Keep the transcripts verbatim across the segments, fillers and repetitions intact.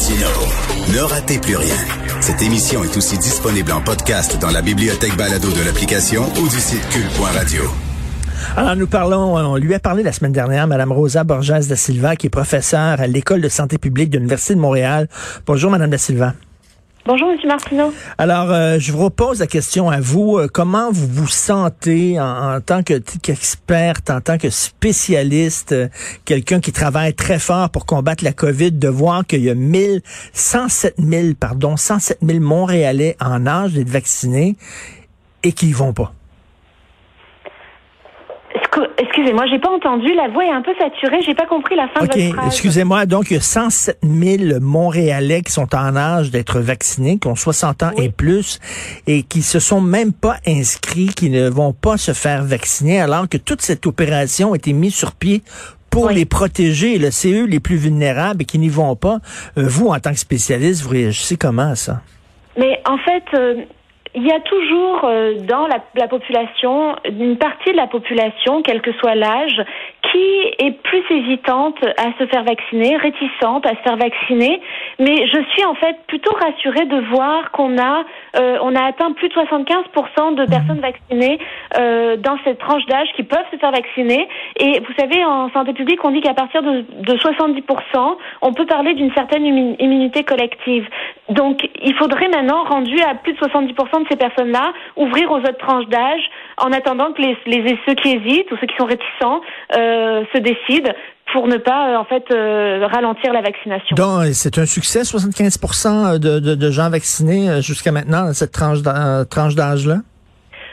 Martineau. Ne ratez plus rien. Cette émission est aussi disponible en podcast dans la bibliothèque balado de l'application ou du site cul point radio. Alors, nous parlons, on lui a parlé la semaine dernière, Mme Roxane Borgès Da Silva, qui est professeure à l'École de santé publique de l'Université de Montréal. Bonjour, Mme Da Silva. Bonjour, M. Martineau. Alors, euh, je vous repose la question à vous. Euh, comment vous vous sentez en, en tant que qu'experte, en tant que spécialiste, euh, quelqu'un qui travaille très fort pour combattre la COVID, de voir qu'il y a mille, cent sept mille, pardon, cent sept mille Montréalais en âge d'être vaccinés et qui n'y vont pas? Excusez-moi, j'ai pas entendu. La voix est un peu saturée. J'ai pas compris la fin okay, de votre phrase. Excusez-moi. Donc, il y a cent sept mille Montréalais qui sont en âge d'être vaccinés, qui ont soixante ans oui. et plus, et qui se sont même pas inscrits, qui ne vont pas se faire vacciner, alors que toute cette opération a été mise sur pied pour oui. les protéger. Là, c'est eux les plus vulnérables et qui n'y vont pas. Euh, vous, en tant que spécialiste, vous réagissez comment à ça? Mais en fait... Euh... Il y a toujours euh, dans la, la population, une partie de la population, quel que soit l'âge, qui est plus hésitante à se faire vacciner, réticente à se faire vacciner. Mais je suis en fait plutôt rassurée de voir qu'on a euh, on a atteint plus de soixante-quinze pour cent de personnes vaccinées euh, dans cette tranche d'âge qui peuvent se faire vacciner. Et vous savez, en santé publique, on dit qu'à partir de, de soixante-dix pour cent, on peut parler d'une certaine immunité collective. Donc, il faudrait maintenant, rendu à plus de soixante-dix pour cent de ces personnes-là, ouvrir aux autres tranches d'âge en attendant que les, les et ceux qui hésitent ou ceux qui sont réticents euh, se décident pour ne pas, euh, en fait, euh, ralentir la vaccination. Donc, c'est un succès, soixante-quinze pour cent de, de, de gens vaccinés jusqu'à maintenant, cette tranche d'âge-là?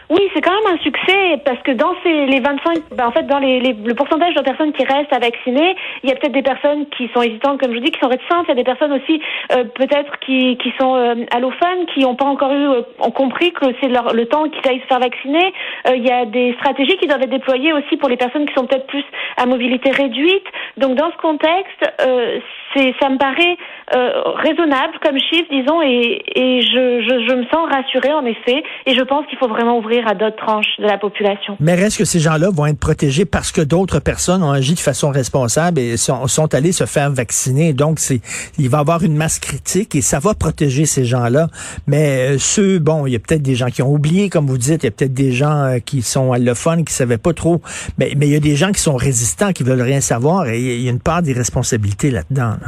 Oui, c'est quand même un succès parce que dans ces les vingt-cinq, ben en fait dans les, les le pourcentage de personnes qui restent à vacciner, il y a peut-être des personnes qui sont hésitantes, comme je vous dis, qui sont réticentes, il y a des personnes aussi euh, peut-être qui qui sont euh, allophones, qui n'ont pas encore eu euh, ont compris que c'est leur, le temps qu'ils aillent se faire vacciner. Euh, il y a des stratégies qui doivent être déployées aussi pour les personnes qui sont peut-être plus à mobilité réduite. Donc dans ce contexte, euh, c'est ça me paraît euh, raisonnable comme chiffre, disons, et et je, je je me sens rassurée en effet, et je pense qu'il faut vraiment ouvrir à d'autres tranches de la population. Mais est-ce que ces gens-là vont être protégés parce que d'autres personnes ont agi de façon responsable et sont, sont allés se faire vacciner? Donc, c'est, il va y avoir une masse critique et ça va protéger ces gens-là. Mais euh, ceux, bon, il y a peut-être des gens qui ont oublié, comme vous dites, il y a peut-être des gens euh, qui sont allophones, qui ne savaient pas trop. Mais, mais il y a des gens qui sont résistants, qui veulent rien savoir, et il y a une part d'irresponsabilité là-dedans, là.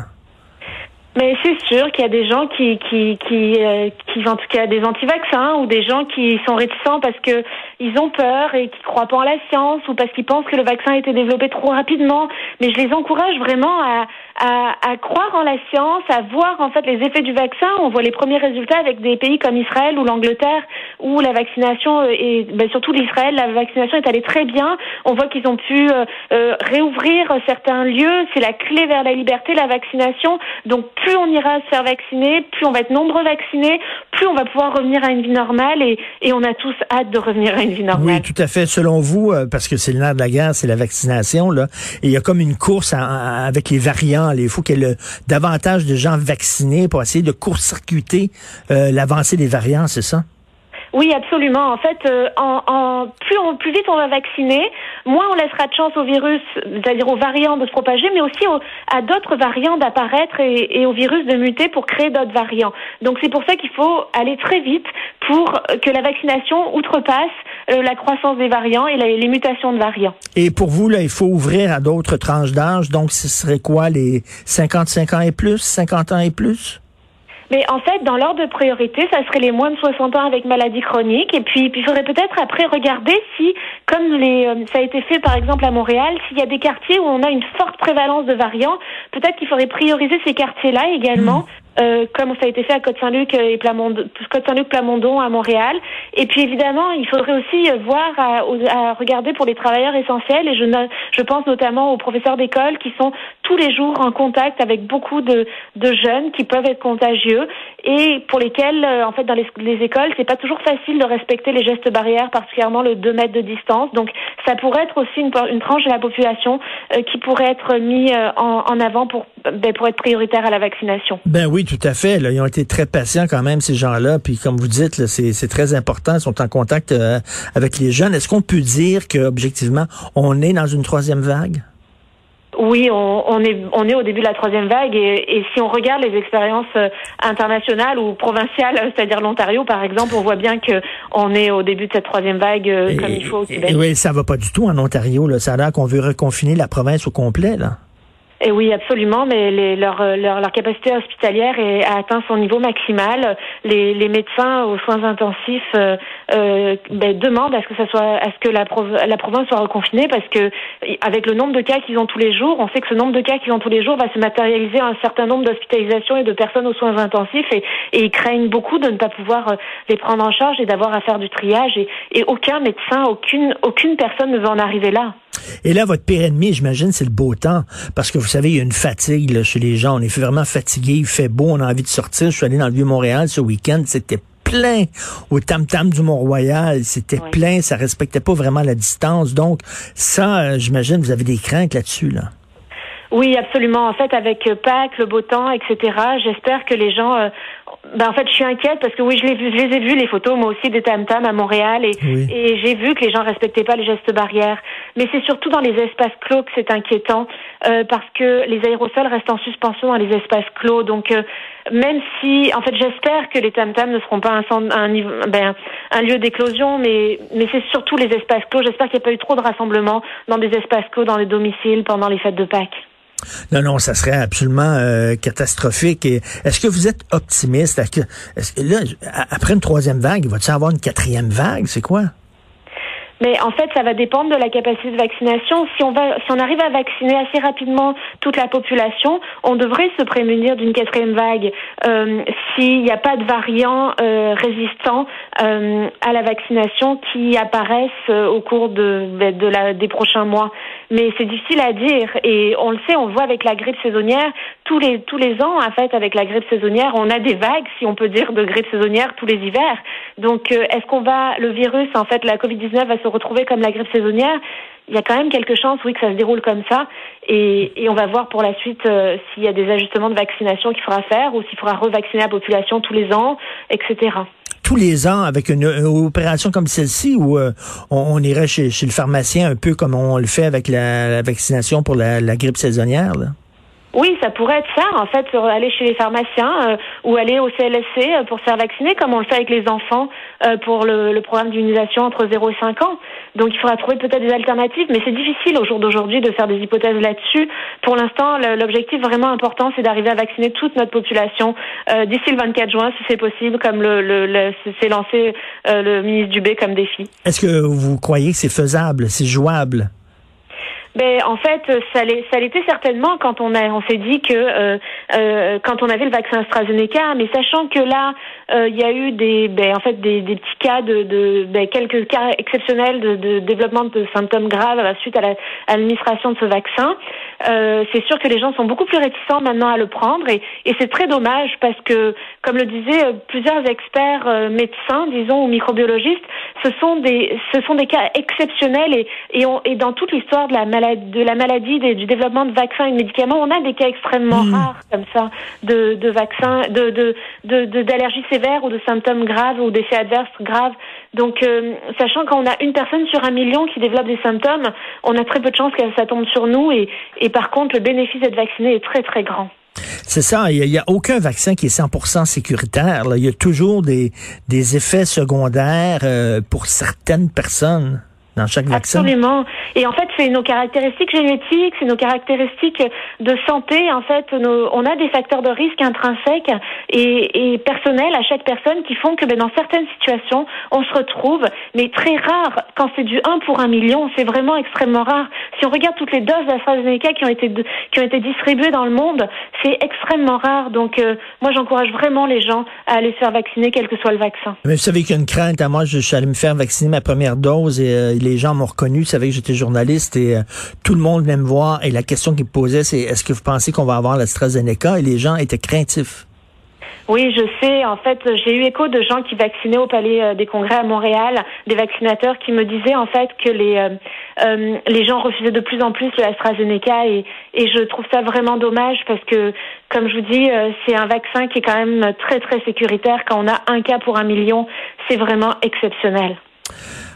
Mais c'est sûr qu'il y a des gens qui, qui, qui, euh, qui en tout cas, des anti-vaccins ou des gens qui sont réticents parce que ils ont peur et qui croient pas en la science ou parce qu'ils pensent que le vaccin a été développé trop rapidement. Mais je les encourage vraiment à, à, à croire en la science, à voir en fait les effets du vaccin. On voit les premiers résultats avec des pays comme Israël ou l'Angleterre où la vaccination et ben, surtout l'Israël, la vaccination est allée très bien. On voit qu'ils ont pu euh, euh, réouvrir certains lieux. C'est la clé vers la liberté, la vaccination. Donc plus on ira se faire vacciner, plus on va être nombreux vaccinés, plus on va pouvoir revenir à une vie normale et, et on a tous hâte de revenir à une vie normale. Oui, tout à fait. Selon vous, parce que c'est le nerf de la guerre, c'est la vaccination, là, et il y a comme une course à, à, avec les variants. Il faut qu'il y ait le, davantage de gens vaccinés pour essayer de court-circuiter euh, l'avancée des variants, c'est ça? Oui, absolument. En fait, euh, en, en plus, on, plus vite on va vacciner, moins on laissera de chance au virus, c'est-à-dire aux variants de se propager, mais aussi au, à d'autres variants d'apparaître et, et au virus de muter pour créer d'autres variants. Donc c'est pour ça qu'il faut aller très vite pour que la vaccination outrepasse euh, la croissance des variants et la, les mutations de variants. Et pour vous, là, il faut ouvrir à d'autres tranches d'âge. Donc ce serait quoi, les cinquante-cinq ans et plus, cinquante ans et plus? Mais en fait, dans l'ordre de priorité, ça serait les moins de soixante ans avec maladie chronique. Et puis, puis il faudrait peut-être après regarder si, comme les, euh, ça a été fait par exemple à Montréal, s'il y a des quartiers où on a une forte prévalence de variants, peut-être qu'il faudrait prioriser ces quartiers-là également. Mmh. Euh, comme ça a été fait à Côte-Saint-Luc et Plamondon, Côte-Saint-Luc, Plamondon à Montréal. Et puis évidemment, il faudrait aussi voir à, à regarder pour les travailleurs essentiels. Et je, je pense notamment aux professeurs d'école qui sont tous les jours en contact avec beaucoup de, de jeunes qui peuvent être contagieux et pour lesquels, en fait, dans les, les écoles, c'est pas toujours facile de respecter les gestes barrières, particulièrement le deux mètres de distance. Donc, ça pourrait être aussi une, une tranche de la population euh, qui pourrait être mise euh, en, en avant pour, ben, pour être prioritaire à la vaccination. Ben oui. Oui, tout à fait. Là, ils ont été très patients quand même, ces gens-là. Puis comme vous dites, là, c'est, c'est très important. Ils sont en contact euh, avec les jeunes. Est-ce qu'on peut dire qu'objectivement, on est dans une troisième vague? oui, on, on est on est au début de la troisième vague et, et si on regarde les expériences internationales ou provinciales, c'est-à-dire l'Ontario par exemple, on voit bien que on est au début de cette troisième vague et, comme il faut au Québec. Oui, ça va pas du tout en Ontario, là. Ça a l'air qu'on veut reconfiner la province au complet, là. Et oui, absolument, mais les, leur, leur, leur capacité hospitalière est, a atteint son niveau maximal. Les, les médecins aux soins intensifs euh, euh, ben, demandent à ce que ça soit, à ce que la, prov- la province soit reconfinée, parce que avec le nombre de cas qu'ils ont tous les jours, on sait que ce nombre de cas qu'ils ont tous les jours va se matérialiser à un certain nombre d'hospitalisations et de personnes aux soins intensifs, et, et ils craignent beaucoup de ne pas pouvoir les prendre en charge et d'avoir à faire du triage. Et, et aucun médecin, aucune, aucune personne ne veut en arriver là. Et là, votre pire ennemi, j'imagine, c'est le beau temps. Parce que vous savez, il y a une fatigue là, chez les gens. On est vraiment fatigué, il fait beau, on a envie de sortir. Je suis allé dans le Vieux-Montréal ce week-end, c'était plein au tam-tam du Mont-Royal. C'était oui. plein, ça respectait pas vraiment la distance. Donc ça, j'imagine, vous avez des craintes là-dessus, là. Oui, absolument. En fait, avec Pâques, le beau temps, et cetera, j'espère que les gens... Euh, ben en fait, je suis inquiète parce que oui, je, l'ai vu, je les ai vus, les photos, moi aussi, des tam-tams à Montréal. Et, oui. et j'ai vu que les gens respectaient pas les gestes barrières. Mais c'est surtout dans les espaces clos que c'est inquiétant euh, parce que les aérosols restent en suspension dans les espaces clos. Donc, euh, même si... En fait, j'espère que les tam-tams ne seront pas un, centre, un, ben, un lieu d'éclosion, mais, mais c'est surtout les espaces clos. J'espère qu'il n'y a pas eu trop de rassemblements dans des espaces clos, dans les domiciles, pendant les fêtes de Pâques. Non, non, ça serait absolument euh, catastrophique. Et est-ce que vous êtes optimiste? Est-ce que, est-ce que, là, après une troisième vague, va-t-il avoir une quatrième vague? C'est quoi? Mais en fait, ça va dépendre de la capacité de vaccination. Si on va, si on arrive à vacciner assez rapidement toute la population, on devrait se prémunir d'une quatrième vague. Euh, s'il n'y a pas de variants euh, résistants euh, à la vaccination qui apparaissent euh, au cours de, de la, des prochains mois. Mais c'est difficile à dire. Et on le sait, on le voit avec la grippe saisonnière. Tous les, tous les ans, en fait, avec la grippe saisonnière, on a des vagues, si on peut dire, de grippe saisonnière tous les hivers. Donc, euh, est-ce qu'on va, le virus, en fait, la covid dix-neuf va se retrouver comme la grippe saisonnière? Il y a quand même quelques chances, oui, que ça se déroule comme ça. Et, et on va voir pour la suite euh, s'il y a des ajustements de vaccination qu'il faudra faire ou s'il faudra revacciner la population tous les ans, et cetera. Tous les ans, avec une, une opération comme celle-ci, où euh, on, on irait chez, chez le pharmacien un peu comme on le fait avec la, la vaccination pour la, la grippe saisonnière, là? Oui, ça pourrait être ça, en fait, aller chez les pharmaciens euh, ou aller au C L S C euh, pour se faire vacciner, comme on le fait avec les enfants euh, pour le, le programme d'immunisation entre zéro et cinq ans. Donc, il faudra trouver peut-être des alternatives, mais c'est difficile au jour d'aujourd'hui de faire des hypothèses là-dessus. Pour l'instant, le, l'objectif vraiment important, c'est d'arriver à vacciner toute notre population euh, d'ici le vingt-quatre juin, si c'est possible, comme le, le, le s'est lancé euh, le ministre Dubé comme défi. Est-ce que vous croyez que c'est faisable, c'est jouable? Ben en fait, ça, l'est, ça l'était certainement quand on a, on s'est dit que euh, euh, quand on avait le vaccin AstraZeneca, mais sachant que là, euh, il y a eu des, ben en fait des, des petits cas de, de ben, quelques cas exceptionnels de, de développement de symptômes graves suite à la, à l'administration de ce vaccin. Euh, c'est sûr que les gens sont beaucoup plus réticents maintenant à le prendre, et, et c'est très dommage parce que, comme le disaient plusieurs experts euh, médecins, disons, ou microbiologistes, ce sont des, ce sont des cas exceptionnels et, et, on, et dans toute l'histoire de la de la maladie, des, du développement de vaccins et de médicaments, on a des cas extrêmement mmh. rares comme ça, de, de vaccins, de, de, de, de, d'allergies sévères ou de symptômes graves ou d'effets adverses graves. Donc, euh, sachant qu'on a une personne sur un million qui développe des symptômes, on a très peu de chances que ça tombe sur nous et, et par contre, le bénéfice d'être vacciné est très, très grand. C'est ça, il n'y a, a aucun vaccin qui est cent pour cent sécuritaire. Là. Il y a toujours des, des effets secondaires euh, pour certaines personnes. Dans chaque vaccin. Absolument. Et en fait, c'est nos caractéristiques génétiques, c'est nos caractéristiques de santé. En fait, nos, on a des facteurs de risque intrinsèques et, et personnels à chaque personne qui font que ben, dans certaines situations, on se retrouve, mais très rare. Quand c'est du un pour un million, c'est vraiment extrêmement rare. Si on regarde toutes les doses d'AstraZeneca qui ont été, qui ont été distribuées dans le monde, c'est extrêmement rare. Donc, euh, moi, j'encourage vraiment les gens à aller se faire vacciner, quel que soit le vaccin. Mais vous savez qu'il y a une crainte. Moi, je, je suis allé me faire vacciner ma première dose et euh, il est les gens m'ont reconnu, ils savaient que j'étais journaliste et euh, tout le monde venait me voir et la question qu'ils me posaient, c'est est-ce que vous pensez qu'on va avoir l'AstraZeneca? Et les gens étaient craintifs. Oui, je sais. En fait, j'ai eu écho de gens qui vaccinaient au Palais des congrès à Montréal, des vaccinateurs qui me disaient en fait que les euh, euh, les gens refusaient de plus en plus le AstraZeneca et et je trouve ça vraiment dommage parce que comme je vous dis, euh, c'est un vaccin qui est quand même très très sécuritaire. Quand on a un cas pour un million, c'est vraiment exceptionnel.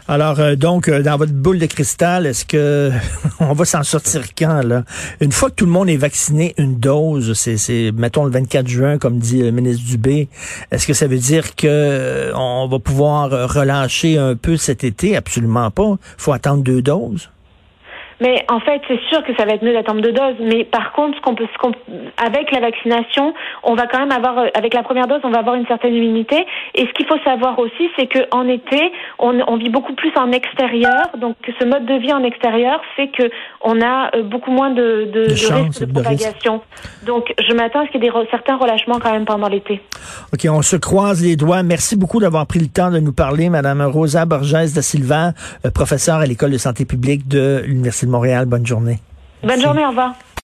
Alors, euh, donc, euh, dans votre boule de cristal, est-ce que on va s'en sortir quand, là? Une fois que tout le monde est vacciné une dose, c'est, c'est mettons, le vingt-quatre juin, comme dit le ministre Dubé, est-ce que ça veut dire que euh, on va pouvoir relâcher un peu cet été? Absolument pas. Faut attendre deux doses. Mais en fait, c'est sûr que ça va être mieux d'attendre deux doses. Mais par contre, ce qu'on peut, ce qu'on, avec la vaccination, on va quand même avoir, avec la première dose, on va avoir une certaine immunité. Et ce qu'il faut savoir aussi, c'est que en été, on, on vit beaucoup plus en extérieur. Donc, ce mode de vie en extérieur fait que on a beaucoup moins de, de, de, chance, de risque de, de propagation. Risque. Donc, je m'attends à ce qu'il y ait des, certains relâchements quand même pendant l'été. Ok, on se croise les doigts. Merci beaucoup d'avoir pris le temps de nous parler, Madame Roxane Borgès Da Silva, professeure à l'école de santé publique de l'Université de Montréal. Bonne journée. Bonne Merci. journée, au revoir.